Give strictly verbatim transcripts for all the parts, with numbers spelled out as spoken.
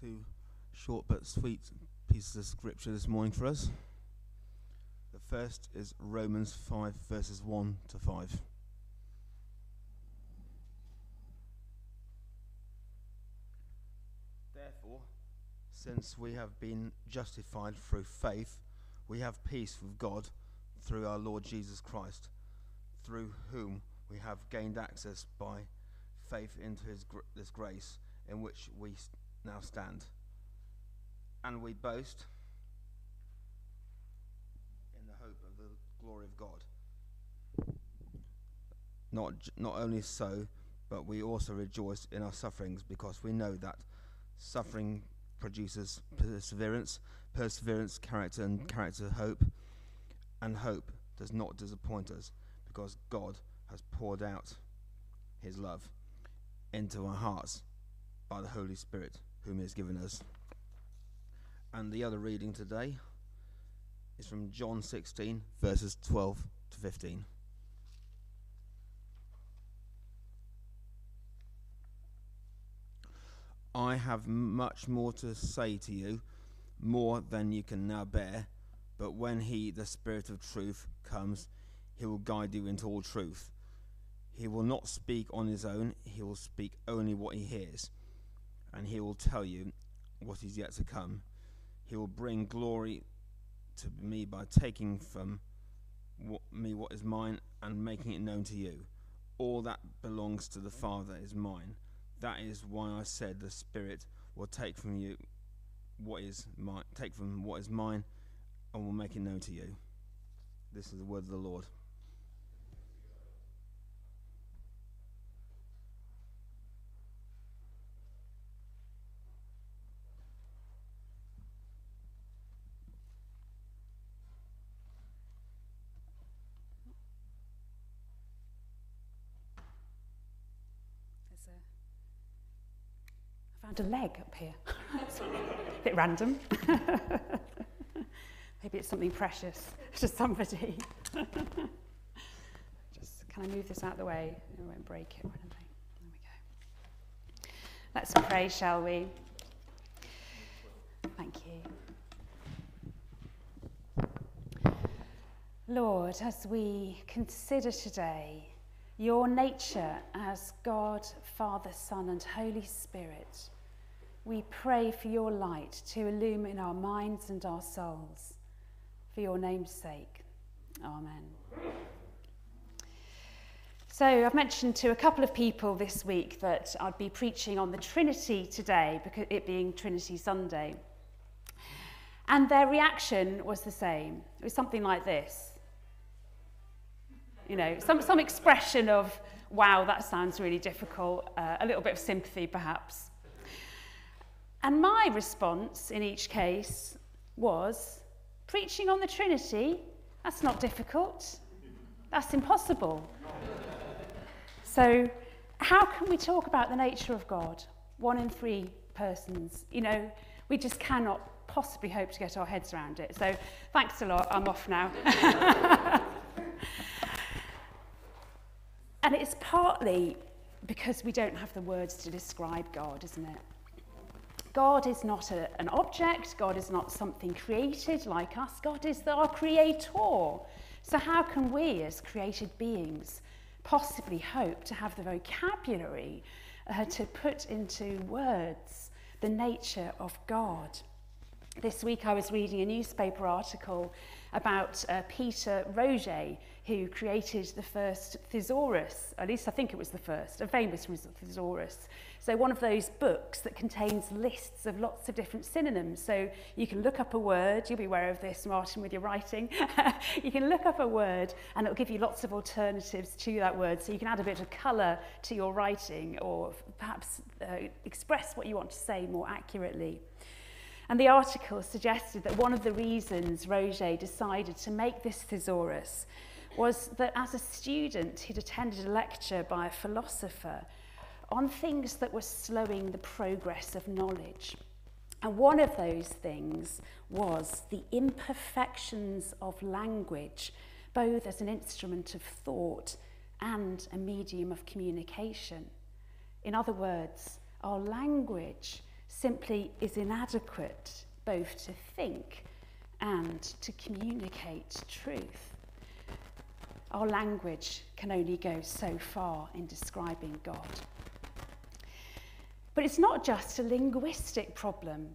two short but sweet pieces of scripture this morning for us. The first is Romans five, verses one to five. Therefore, since we have been justified through faith, we have peace with God through our Lord Jesus Christ, through whom we have gained access by faith into his gr this grace in which we st now stand. And we boast in the hope of the glory of God. Not, j not only so, but we also rejoice in our sufferings, because we know that suffering produces perseverance, perseverance, character, and character, hope. And hope does not disappoint us, because God has poured out his love into our hearts by the Holy Spirit whom he has given us. And the other reading today is from John sixteen, verses twelve to fifteen. I have much more to say to you, more than you can now bear, but when he, the Spirit of truth, comes, he will guide you into all truth. He will not speak on his own, he will speak only what he hears, and he will tell you what is yet to come. He will bring glory to me by taking from what, me what is mine and making it known to you. All that belongs to the Father is mine. That is why I said the Spirit will take from you what is mine, take from what is mine, and will make it known to you. This is the word of the Lord. A leg up here. A bit random. Maybe it's something precious to somebody. Just can I move this out of the way? I won't break it. There we go. Let's pray, shall we? Thank you, Lord. As we consider today your nature as God, Father, Son, and Holy Spirit, we pray for your light to illumine our minds and our souls. For your name's sake. Amen. So I've mentioned to a couple of people this week that I'd be preaching on the Trinity today, because it being Trinity Sunday. And their reaction was the same. It was something like this. You know, some, some expression of, wow, that sounds really difficult, uh, a little bit of sympathy perhaps. And my response in each case was, preaching on the Trinity, that's not difficult, that's impossible. So how can we talk about the nature of God, one in three persons? You know, we just cannot possibly hope to get our heads around it. So thanks a lot, I'm off now. And it's partly because we don't have the words to describe God, isn't it? God is not a, an object. God is not something created like us. God is our creator. So how can we, as created beings, possibly hope to have the vocabulary uh, to put into words the nature of God? This week I was reading a newspaper article about uh, Peter Roget, who created the first thesaurus, at least I think it was the first, a famous thesaurus. So one of those books that contains lists of lots of different synonyms. So you can look up a word, you'll be aware of this, Martin, with your writing. You can look up a word and it'll give you lots of alternatives to that word. So you can add a bit of colour to your writing, or perhaps uh, express what you want to say more accurately. And the article suggested that one of the reasons Roget decided to make this thesaurus was that as a student, he'd attended a lecture by a philosopher on things that were slowing the progress of knowledge. And one of those things was the imperfections of language, both as an instrument of thought and a medium of communication. In other words, our language simply is inadequate both to think and to communicate truth. Our language can only go so far in describing God. But it's not just a linguistic problem,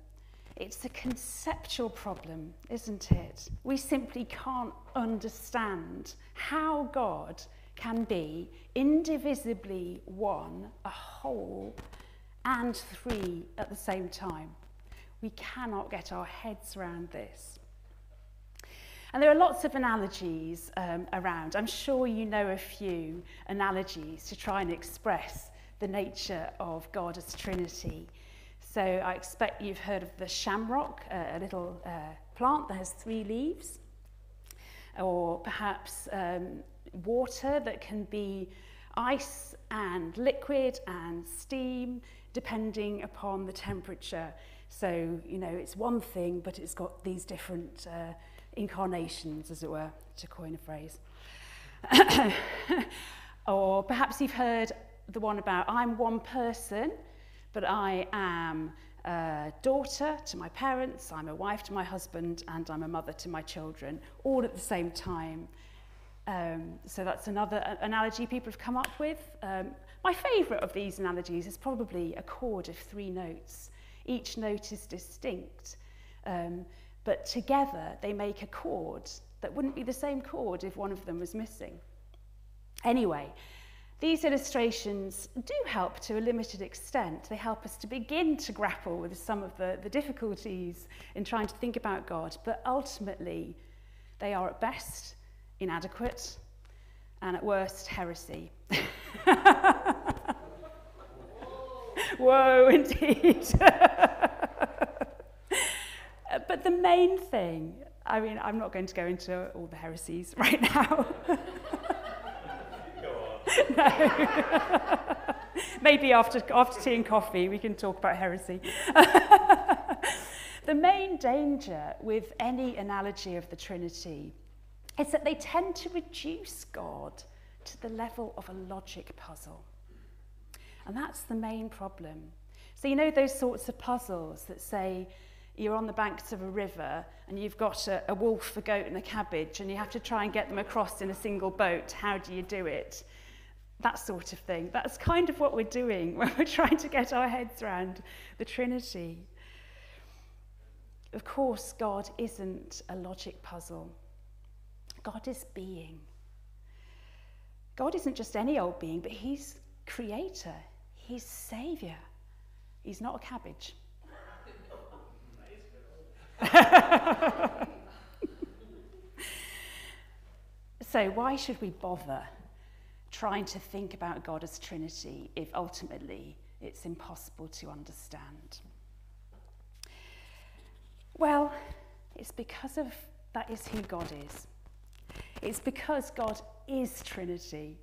it's a conceptual problem, isn't it? We simply can't understand how God can be indivisibly one, a whole, and three at the same time. We cannot get our heads around this. And there are lots of analogies um, around. I'm sure you know a few analogies to try and express the nature of God as Trinity. So I expect you've heard of the shamrock, uh, a little uh, plant that has three leaves, or perhaps um, water that can be ice and liquid and steam, depending upon the temperature. So, you know, it's one thing, but it's got these different uh, incarnations, as it were, to coin a phrase. Or perhaps you've heard the one about, I'm one person, but I am a daughter to my parents, I'm a wife to my husband, and I'm a mother to my children, all at the same time. Um, so that's another analogy people have come up with. Um, my favourite of these analogies is probably a chord of three notes. Each note is distinct, um, but together they make a chord that wouldn't be the same chord if one of them was missing. Anyway, these illustrations do help to a limited extent. They help us to begin to grapple with some of the, the difficulties in trying to think about God, but ultimately they are at best inadequate, and at worst, heresy. Whoa, indeed. But the main thing, I mean, I'm not going to go into all the heresies right now. No. Maybe after, after tea and coffee, we can talk about heresy. The main danger with any analogy of the Trinity is that they tend to reduce God to the level of a logic puzzle. And that's the main problem. So you know those sorts of puzzles that say you're on the banks of a river and you've got a, a wolf, a goat and a cabbage and you have to try and get them across in a single boat. How do you do it? That sort of thing. That's kind of what we're doing when we're trying to get our heads around the Trinity. Of course, God isn't a logic puzzle. God is being. God isn't just any old being, but he's creator, he's saviour. He's not a cabbage. So why should we bother trying to think about God as Trinity if ultimately it's impossible to understand? Well, it's because of that is who God is. It's because God is Trinity,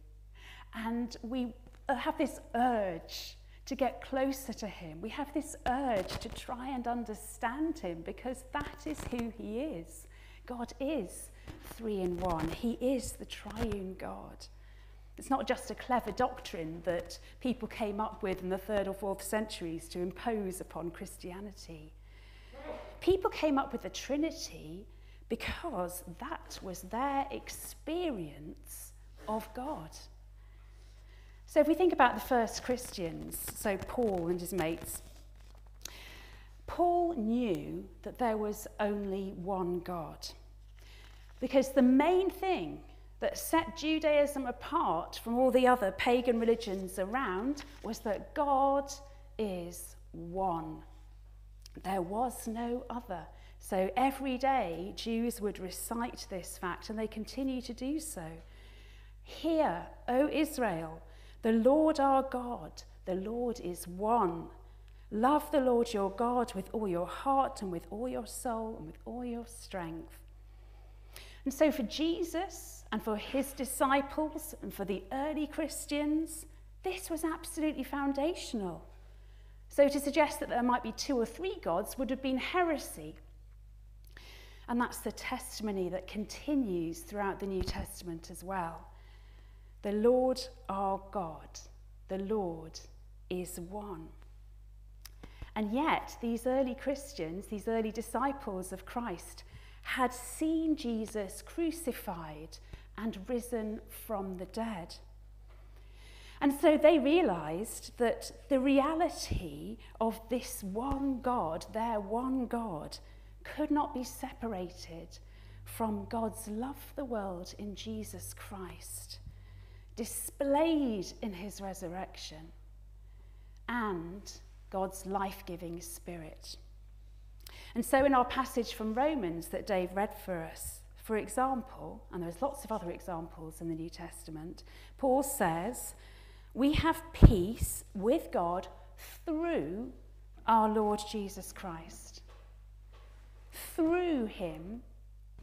and we have this urge to get closer to him. We have this urge to try and understand him because that is who he is. God is three in one. He is the triune God. It's not just a clever doctrine that people came up with in the third or fourth centuries to impose upon Christianity. People came up with the Trinity because that was their experience of God. So if we think about the first Christians, so Paul and his mates, Paul knew that there was only one God, because the main thing that set Judaism apart from all the other pagan religions around was that God is one. There was no other. So every day, Jews would recite this fact, and they continue to do so. Hear, O Israel, the Lord our God, the Lord is one. Love the Lord your God with all your heart and with all your soul and with all your strength. And so for Jesus and for his disciples and for the early Christians, this was absolutely foundational. So to suggest that there might be two or three gods would have been heresy. And that's the testimony that continues throughout the New Testament as well. The Lord our God, the Lord is one. And yet, these early Christians, these early disciples of Christ, had seen Jesus crucified and risen from the dead. And so they realized that the reality of this one God, their one God, could not be separated from God's love for the world in Jesus Christ, displayed in his resurrection, and God's life-giving spirit. And so in our passage from Romans that Dave read for us, for example, and there's lots of other examples in the New Testament, Paul says, we have peace with God through our Lord Jesus Christ. Through him,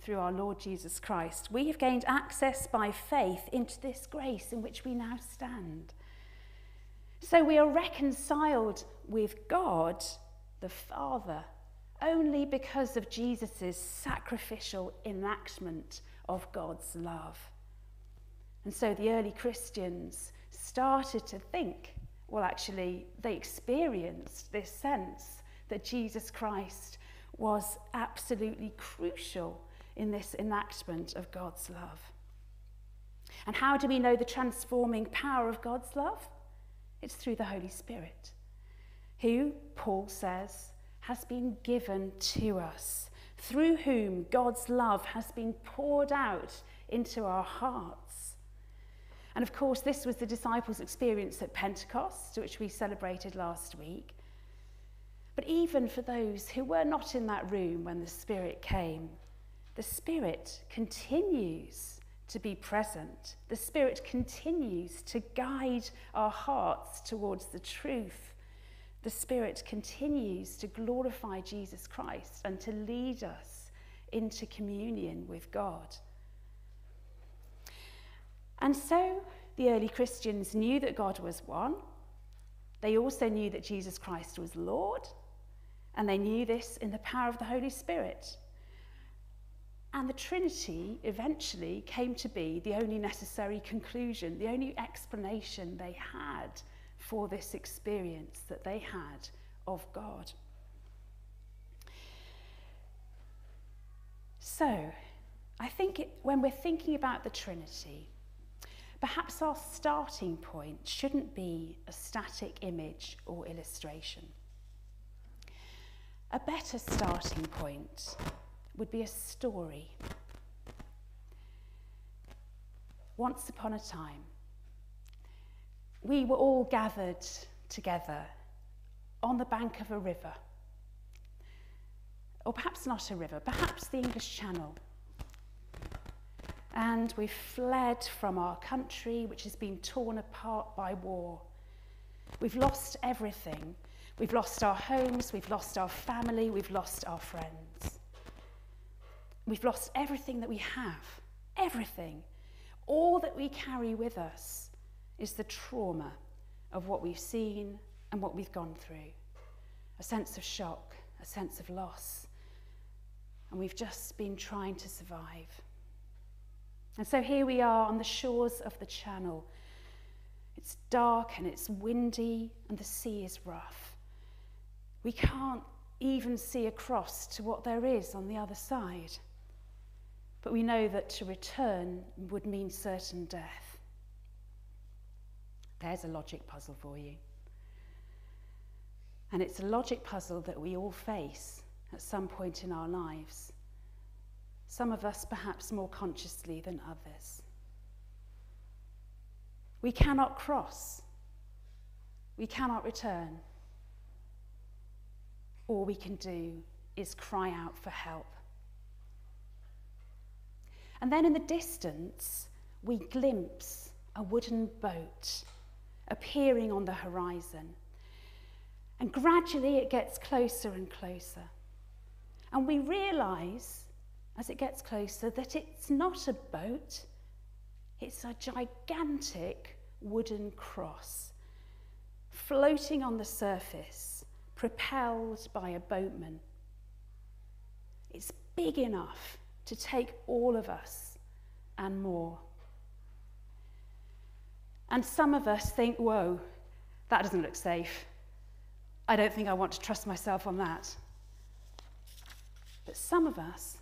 through our Lord Jesus Christ, we have gained access by faith into this grace in which we now stand. So we are reconciled with God, the Father, only because of Jesus' sacrificial enactment of God's love. And so the early Christians started to think, well, actually, they experienced this sense that Jesus Christ was absolutely crucial in this enactment of God's love. And how do we know the transforming power of God's love? It's through the Holy Spirit, who, Paul says, has been given to us, through whom God's love has been poured out into our hearts. And of course, this was the disciples' experience at Pentecost, which we celebrated last week. But even for those who were not in that room when the Spirit came, the Spirit continues to be present. The Spirit continues to guide our hearts towards the truth. The Spirit continues to glorify Jesus Christ and to lead us into communion with God. And so the early Christians knew that God was one. They also knew that Jesus Christ was Lord, and they knew this in the power of the Holy Spirit. And the Trinity eventually came to be the only necessary conclusion, the only explanation they had for this experience that they had of God. So, I think it, when we're thinking about the Trinity, perhaps our starting point shouldn't be a static image or illustration. A better starting point would be a story. Once upon a time, we were all gathered together on the bank of a river, or perhaps not a river, perhaps the English Channel. And we fled from our country, which has been torn apart by war. We've lost everything. We've lost our homes, we've lost our family, we've lost our friends. We've lost everything that we have, everything. All that we carry with us is the trauma of what we've seen and what we've gone through. A sense of shock, a sense of loss. And we've just been trying to survive. And so here we are on the shores of the Channel. It's dark and it's windy and the sea is rough. We can't even see across to what there is on the other side. But we know that to return would mean certain death. There's a logic puzzle for you. And it's a logic puzzle that we all face at some point in our lives. Some of us perhaps more consciously than others. We cannot cross. We cannot return. All we can do is cry out for help. And then in the distance, we glimpse a wooden boat appearing on the horizon. And gradually it gets closer and closer. And we realize, as it gets closer, that it's not a boat, it's a gigantic wooden cross floating on the surface, propelled by a boatman. It's big enough to take all of us and more. And some of us think, whoa, that doesn't look safe. I don't think I want to trust myself on that. But some of us,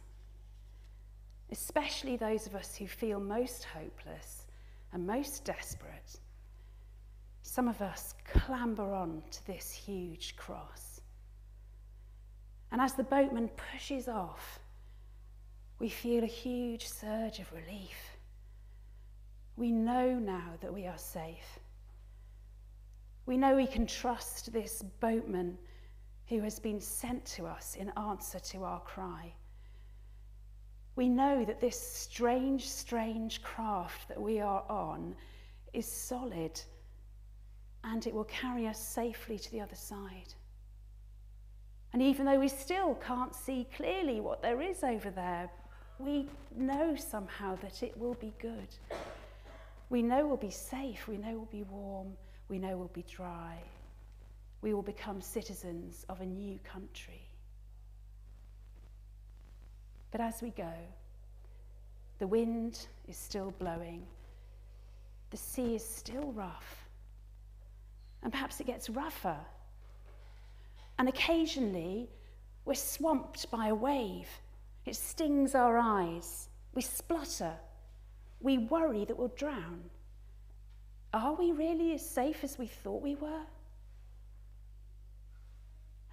especially those of us who feel most hopeless and most desperate, some of us clamber on to this huge cross. And as the boatman pushes off, we feel a huge surge of relief. We know now that we are safe. We know we can trust this boatman who has been sent to us in answer to our cry. We know that this strange, strange craft that we are on is solid, and it will carry us safely to the other side. And even though we still can't see clearly what there is over there, we know somehow that it will be good. We know we'll be safe, we know we'll be warm, we know we'll be dry. We will become citizens of a new country. But as we go, the wind is still blowing, the sea is still rough, and perhaps it gets rougher. And occasionally, we're swamped by a wave. It stings our eyes, we splutter, we worry that we'll drown. Are we really as safe as we thought we were?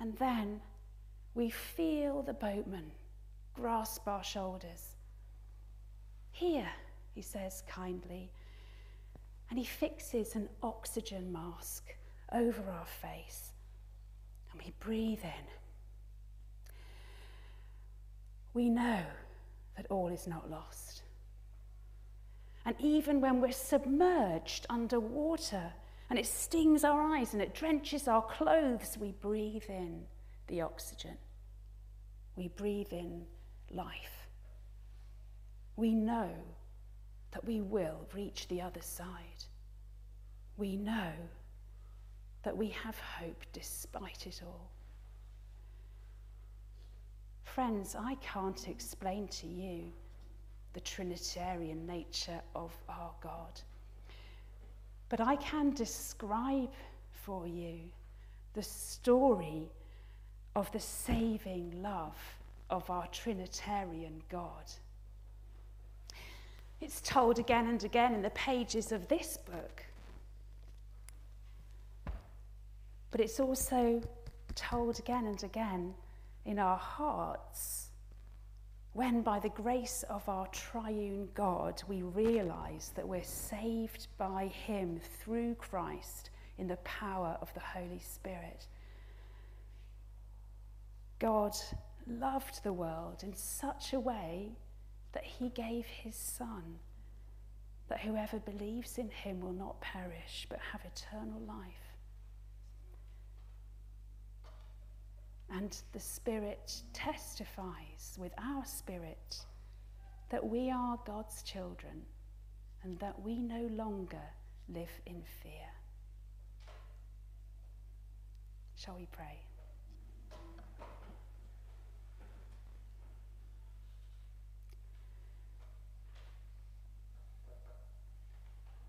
And then we feel the boatman grasp our shoulders. "Here," he says kindly, and he fixes an oxygen mask over our face, and we breathe in. We know that all is not lost. And even when we're submerged underwater, and it stings our eyes and it drenches our clothes, we breathe in the oxygen. We breathe in life. We know that we will reach the other side. We know that we have hope despite it all. Friends, I can't explain to you the Trinitarian nature of our God. But I can describe for you the story of the saving love of our Trinitarian God. It's told again and again in the pages of this book, but it's also told again and again in our hearts when, by the grace of our triune God, we realize that we're saved by him through Christ in the power of the Holy Spirit. God loved the world in such a way that he gave his Son, that whoever believes in him will not perish but have eternal life. And the Spirit testifies with our spirit that we are God's children and that we no longer live in fear. Shall we pray?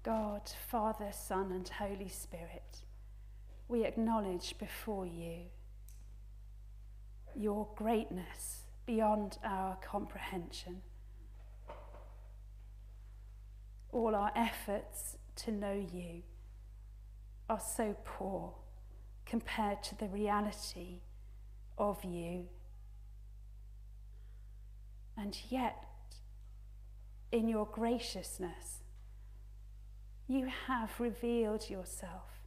God, Father, Son, and Holy Spirit, we acknowledge before you your greatness beyond our comprehension. All our efforts to know you are so poor compared to the reality of you. And yet, in your graciousness, you have revealed yourself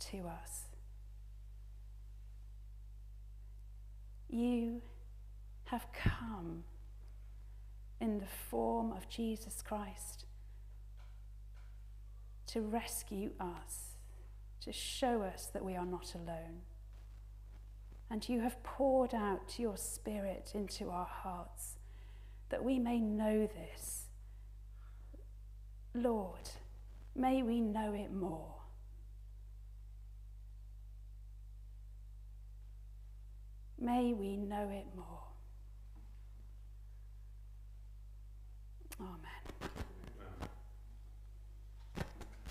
to us. You have come in the form of Jesus Christ to rescue us, to show us that we are not alone. And you have poured out your Spirit into our hearts that we may know this. Lord, may we know it more. May we know it more. Amen.